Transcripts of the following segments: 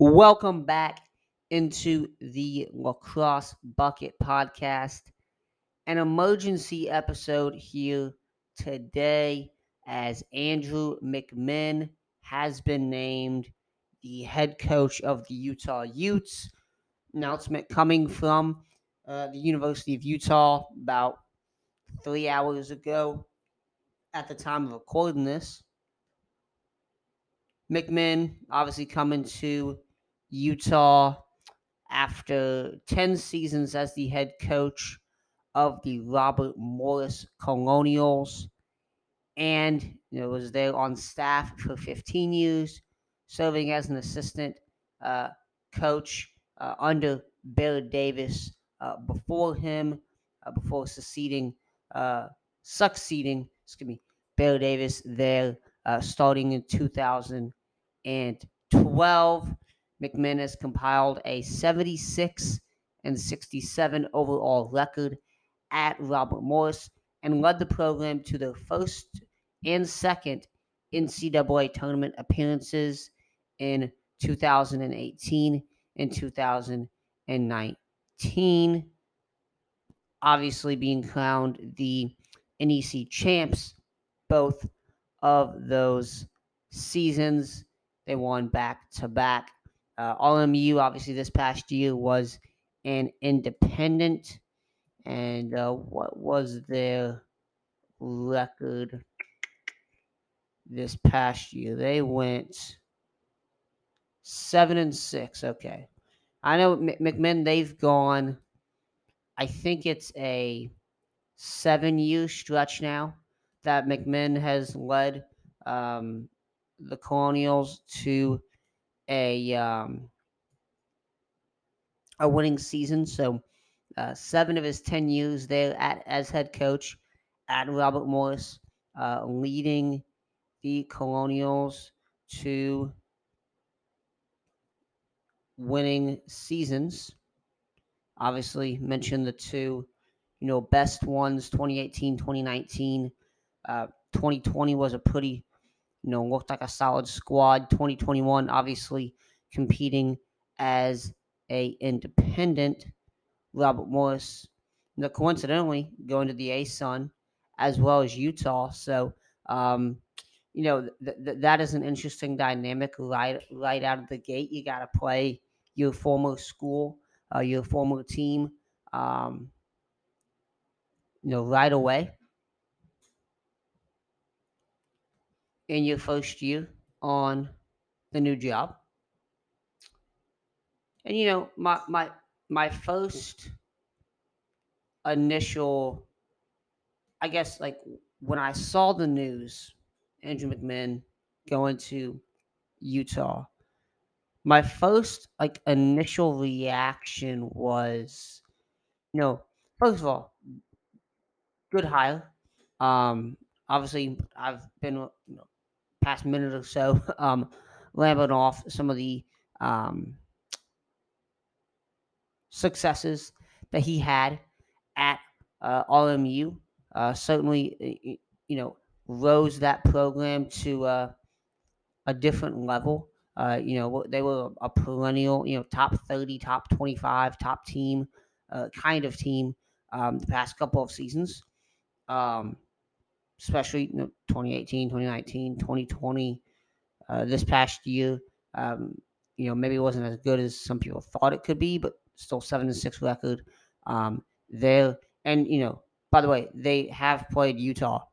Welcome back into the Lacrosse Bucket podcast. An emergency episode here today as Andrew McMinn has been named the head coach of the Utah Utes. Announcement coming from the University of Utah about 3 hours ago at the time of recording this. McMinn obviously coming to Utah after 10 seasons as the head coach of the Robert Morris Colonials, and was there on staff for 15 years, serving as an assistant coach under Bear Davis before him, before succeeding Bear Davis there starting in 2012. McMinn has compiled a 76-67 overall record at Robert Morris and led the program to their first and second NCAA tournament appearances in 2018 and 2019. Obviously being crowned the NEC champs both of those seasons. They won back-to-back. LMU, obviously, this past year was an independent. And what was their record this past year? They went 7-6. Okay. I know McMinn, they've gone, I think it's a 7-year stretch now that McMinn has led the Colonials to a winning season. So 7 of his 10 years there as head coach at Robert Morris, leading the Colonials to winning seasons. Obviously mentioned the two, best ones, 2018, 2019. 2020 was a pretty, looked like a solid squad. 2021, obviously competing as a independent. Robert Morris, coincidentally going to the A-Sun as well as Utah. So, that is an interesting dynamic right out of the gate. You got to play your former school, your former team, right away in your first year on the new job. And, my first initial, I guess, when I saw the news, Andrew McMinn going to Utah, my first, initial reaction was, first of all, good hire. Obviously, I've been, past minute or so, rambling off some of the successes that he had at LMU. Certainly, rose that program to a different level. They were a perennial, top 30, top 25, top team, kind of team the past couple of seasons, especially 2018, 2019, 2020, this past year. Maybe it wasn't as good as some people thought it could be, but still 7-6 record there. And, by the way, they have played Utah.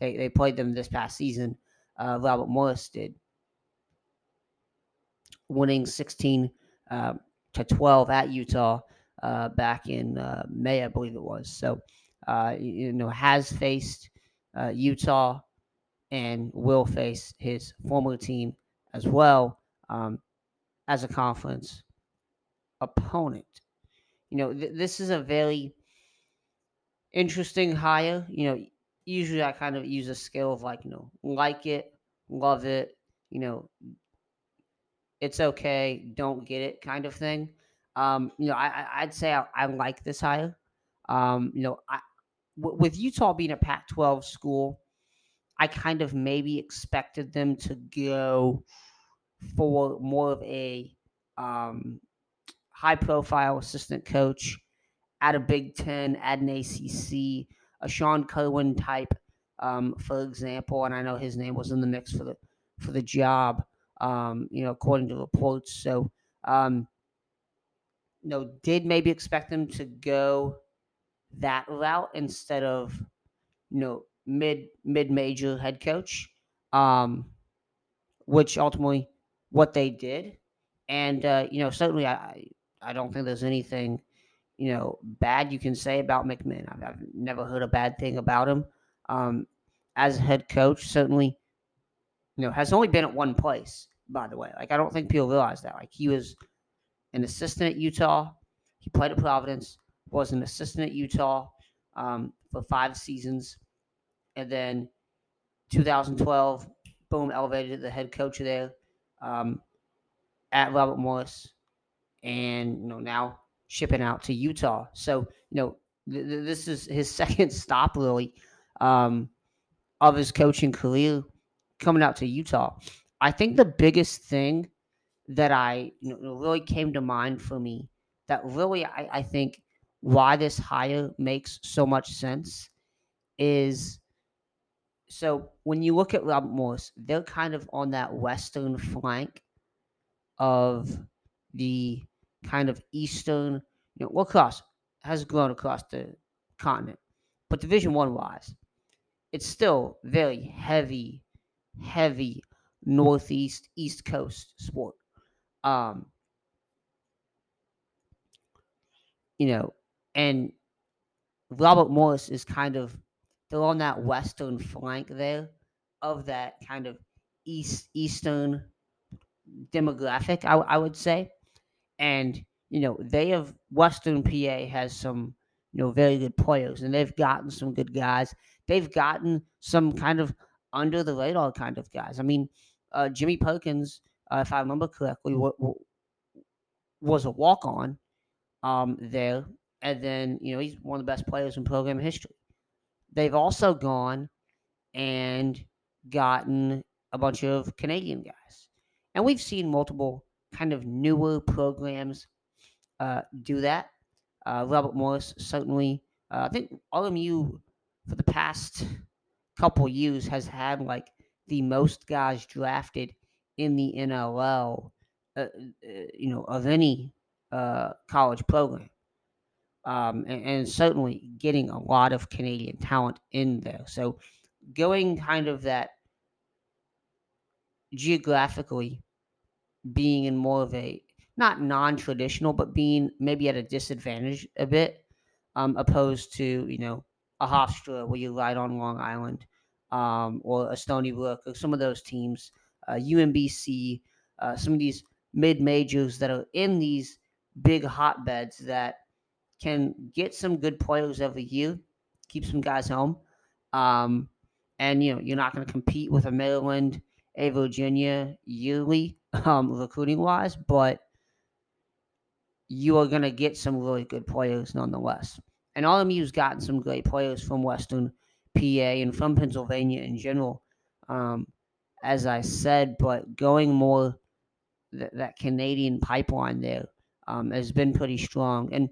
They played them this past season. Robert Morris did, winning 16-12 at Utah back in May, I believe it was. So, has faced Utah and will face his former team as well as a conference opponent. This is a very interesting hire. Usually I kind of use a scale of like it, love it, it's okay, don't get it kind of thing. I'd say I like this hire. With Utah being a Pac-12 school, I kind of maybe expected them to go for more of a high-profile assistant coach at a Big Ten, at an ACC, a Sean Kerwin type, for example. And I know his name was in the mix for the job, according to reports. So, did maybe expect him to go that route instead of, mid-major head coach, which ultimately what they did. And, certainly I don't think there's anything, bad you can say about McMinn. I've never heard a bad thing about him. As a head coach, certainly, has only been at one place, by the way. Like, I don't think people realize that. Like, he was an assistant at Utah. He played at Providence, was an assistant at Utah for 5 seasons. And then 2012, boom, elevated to the head coach there at Robert Morris. And, now shipping out to Utah. So, this is his second stop, really, of his coaching career, coming out to Utah. I think the biggest thing that really came to mind for me, that really I think why this hire makes so much sense is, so when you look at Robert Morris, they're kind of on that western flank of the kind of eastern, lacrosse has grown across the continent, but Division I wise, it's still very heavy Northeast, East Coast sport. And Robert Morris is kind of, they're on that western flank there of that kind of eastern demographic, I would say. And, they have, Western PA has some, very good players, and they've gotten some good guys. They've gotten some kind of under the radar kind of guys. I mean, Jimmy Perkins, if I remember correctly, was a walk-on there. And then, he's one of the best players in program history. They've also gone and gotten a bunch of Canadian guys. And we've seen multiple kind of newer programs do that. Robert Morris certainly, I think LMU for the past couple years has had like the most guys drafted in the NLL, of any college program. And certainly getting a lot of Canadian talent in there. So going kind of that geographically, being in more of a, not non-traditional, but being maybe at a disadvantage a bit, opposed to, a Hofstra where you're right on Long Island, or a Stony Brook, or some of those teams, UMBC, some of these mid-majors that are in these big hotbeds that can get some good players every year, keep some guys home, and, you're not going to compete with a Maryland, a Virginia yearly, recruiting-wise, but you are going to get some really good players nonetheless. And LMU's gotten some great players from Western PA and from Pennsylvania in general, as I said, but going more that Canadian pipeline there has been pretty strong. And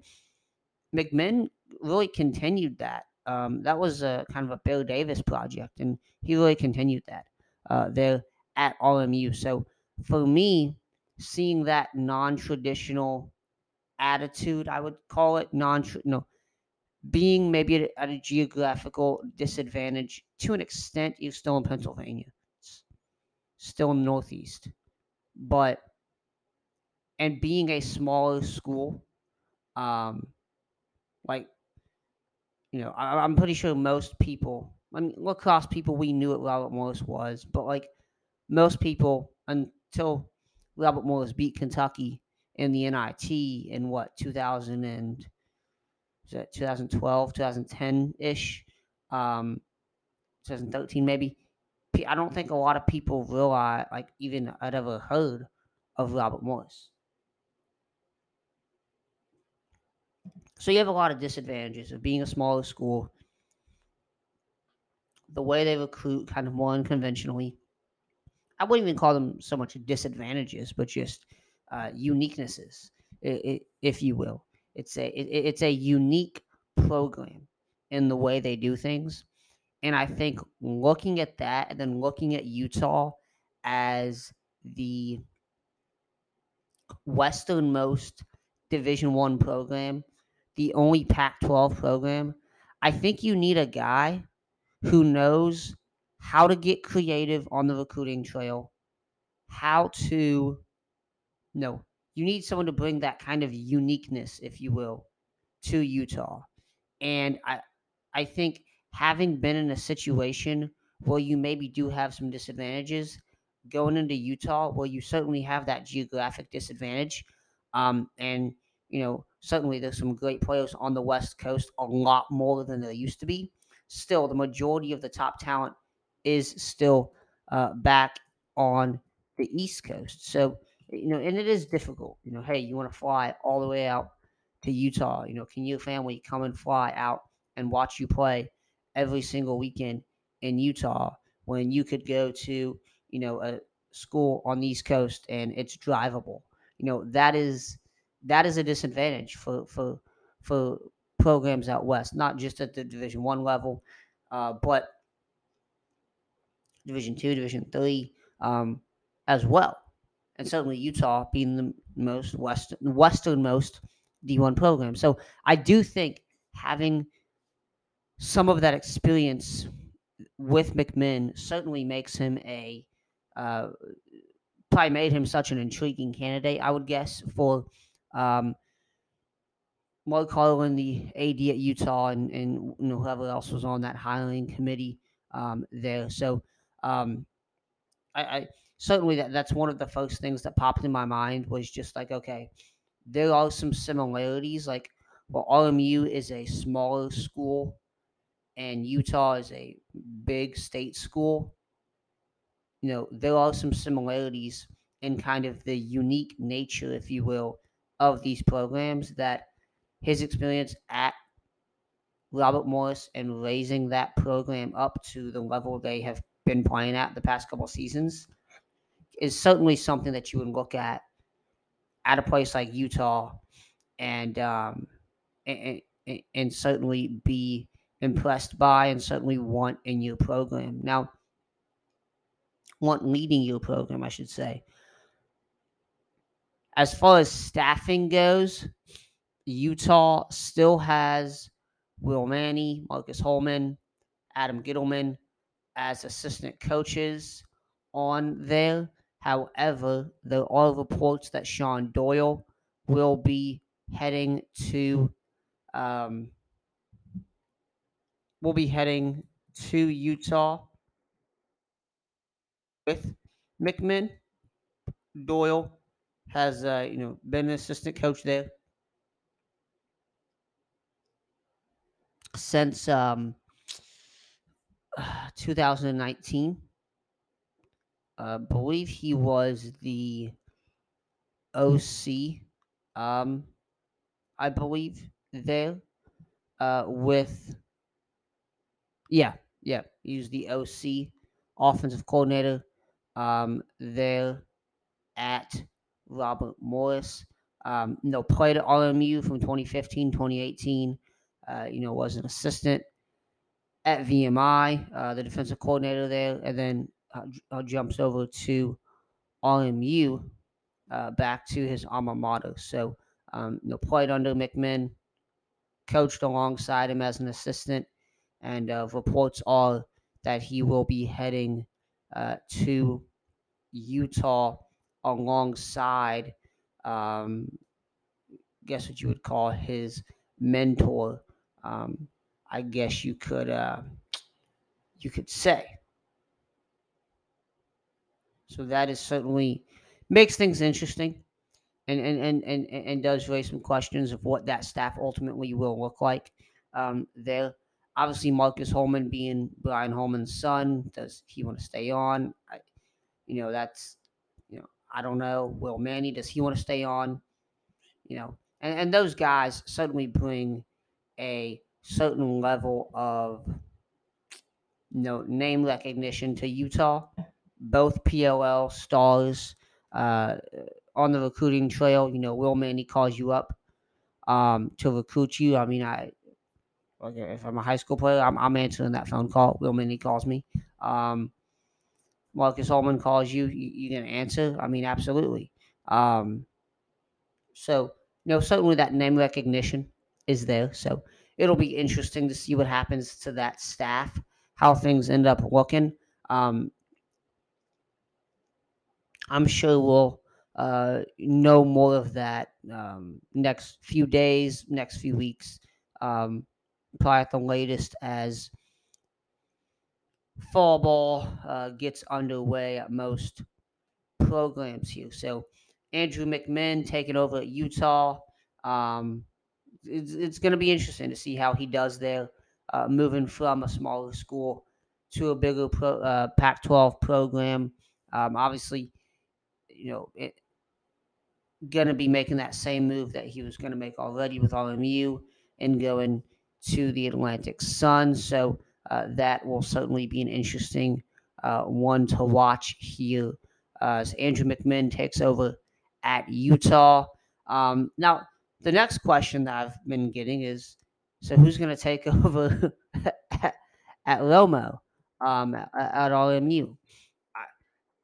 McMinn really continued that. That was a kind of a Bear Davis project, and he really continued that there at LMU. So for me, seeing that non-traditional attitude, I would call it being maybe at a geographical disadvantage to an extent. You're still in Pennsylvania, still in the Northeast, but and being a smaller school, I'm pretty sure most people, lacrosse people, we knew what Robert Morris was, but like most people until Robert Morris beat Kentucky in the NIT in 2012, 2010-ish, 2013 maybe. I don't think a lot of people realize, like even I'd ever heard of Robert Morris. So you have a lot of disadvantages of being a smaller school, the way they recruit kind of more unconventionally, I wouldn't even call them so much disadvantages, but just uniquenesses, if you will. It's a unique program in the way they do things. And I think looking at that and then looking at Utah as the westernmost Division I program, the only Pac-12 program, I think you need a guy who knows how to get creative on the recruiting trail, you need someone to bring that kind of uniqueness, if you will, to Utah. And I think having been in a situation where you maybe do have some disadvantages, going into Utah, well, you certainly have that geographic disadvantage. Certainly there's some great players on the West Coast, a lot more than there used to be. Still, the majority of the top talent is still back on the East Coast. So, and it is difficult. Hey, you want to fly all the way out to Utah. Can your family come and fly out and watch you play every single weekend in Utah when you could go to, a school on the East Coast and it's drivable? That is a disadvantage for programs out West, not just at the Division I level, but Division II, Division III as well. And certainly Utah being the most westernmost D1 program. So I do think having some of that experience with McMinn certainly makes him probably made him such an intriguing candidate, I would guess, for Mark Harlan, the AD at Utah, and whoever else was on that hiring committee there. So I certainly that's one of the first things that popped in my mind was just like, okay, there are some similarities. Like, well, RMU is a smaller school and Utah is a big state school. There are some similarities in kind of the unique nature, if you will, of these programs that his experience at Robert Morris and raising that program up to the level they have been playing at the past couple of seasons is certainly something that you would look at a place like Utah and certainly be impressed by and certainly want in your program. Now, want leading your program, I should say. As far as staffing goes, Utah still has Will Manny, Marcus Holman, Adam Gittleman as assistant coaches on there. However, there are reports that Sean Doyle will be heading to Utah with McMinn. Doyle has been an assistant coach there since 2019. I believe he was the OC, there he was the OC, offensive coordinator, there at Robert Morris. Played at RMU from 2015, 2018, was an assistant at VMI, the defensive coordinator there, and then jumps over to RMU, back to his alma mater. So, played under McMinn, coached alongside him as an assistant, and reports are that he will be heading to Utah alongside, guess what you would call his mentor. I guess you could say. So that is certainly makes things interesting and does raise some questions of what that staff ultimately will look like there. Obviously, Marcus Holman being Brian Holman's son, does he want to stay on? I don't know. Will Manny, does he want to stay on? And those guys certainly bring a certain level of name recognition to Utah both PLL stars on the recruiting trail. You know, Will Manny calls you up to recruit you. I mean, if I'm a high school player, I'm answering that phone call. Will Manny calls me. Marcus Holman calls you. You're going to answer? I mean, absolutely. So, you know, certainly that name recognition is there. So it'll be interesting to see what happens to that staff, how things end up looking. I'm sure we'll know more of that next few days, next few weeks, probably at the latest as fall ball gets underway at most programs here. So Andrew McMinn taking over at Utah. It's going to be interesting to see how he does there, moving from a smaller school to a bigger Pac-12 program. Obviously, you know, going to be making that same move that he was going to make already with LMU and going to the Atlantic Sun. So that will certainly be an interesting one to watch here as Andrew McMinn takes over at Utah. Now, the next question that I've been getting is, so who's going to take over at Lomo, at LMU?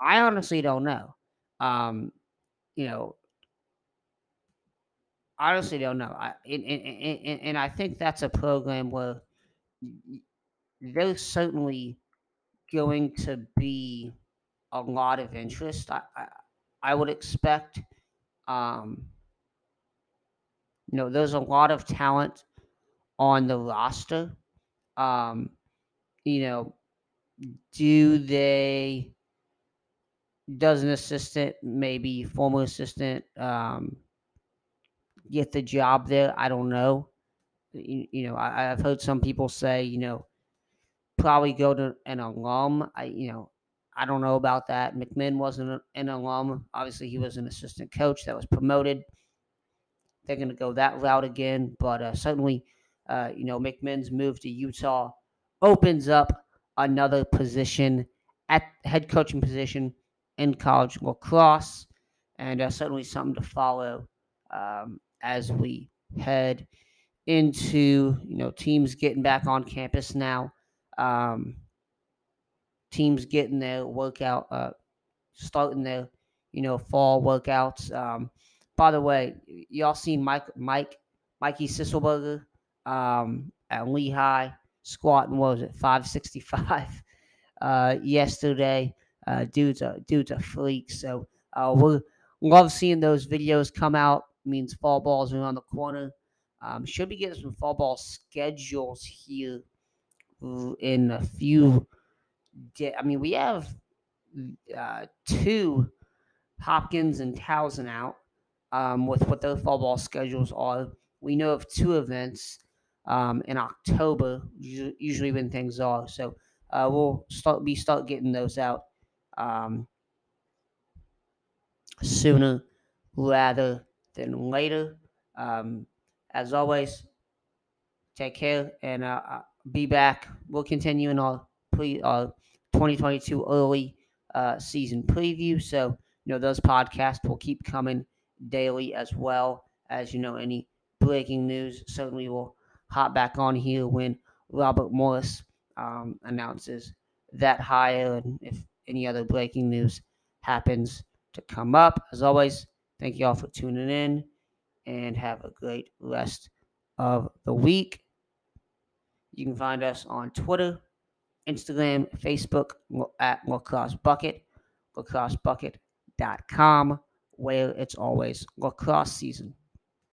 I honestly don't know. And I think that's a program where there's certainly going to be a lot of interest. I would expect, you know, there's a lot of talent on the roster. You know, does an assistant, maybe former assistant, get the job there? I don't know. You know, I've heard some people say, you know, probably go to an alum. I don't know about that. McMinn wasn't an alum. Obviously, he was an assistant coach that was promoted. They're going to go that route again. But certainly, you know, McMinn's move to Utah opens up another position at head coaching position in college lacrosse, and certainly something to follow as we head into, you know, teams getting back on campus now, teams getting their workout, starting their, you know, fall workouts. By the way, y'all seen Mikey Sisselberger at Lehigh squatting, what was it, 565 yesterday. Dude's a freak. So we love seeing those videos come out. It means fall ball's around the corner. Should be getting some fall ball schedules here in a few days. I mean, we have two, Hopkins and Towson, out with what their fall ball schedules are. We know of two events in October, usually when things are. So we'll start getting those out sooner rather than later. As always, take care and be back. We'll continue in our 2022 early season preview. So, you know, those podcasts will keep coming daily, as well as, you know, any breaking news. Certainly we'll hop back on here when Robert Morris announces that hire and if any other breaking news happens to come up. As always, thank you all for tuning in and have a great rest of the week. You can find us on Twitter, Instagram, Facebook at Lacrosse Bucket, lacrossebucket.com, where it's always lacrosse season.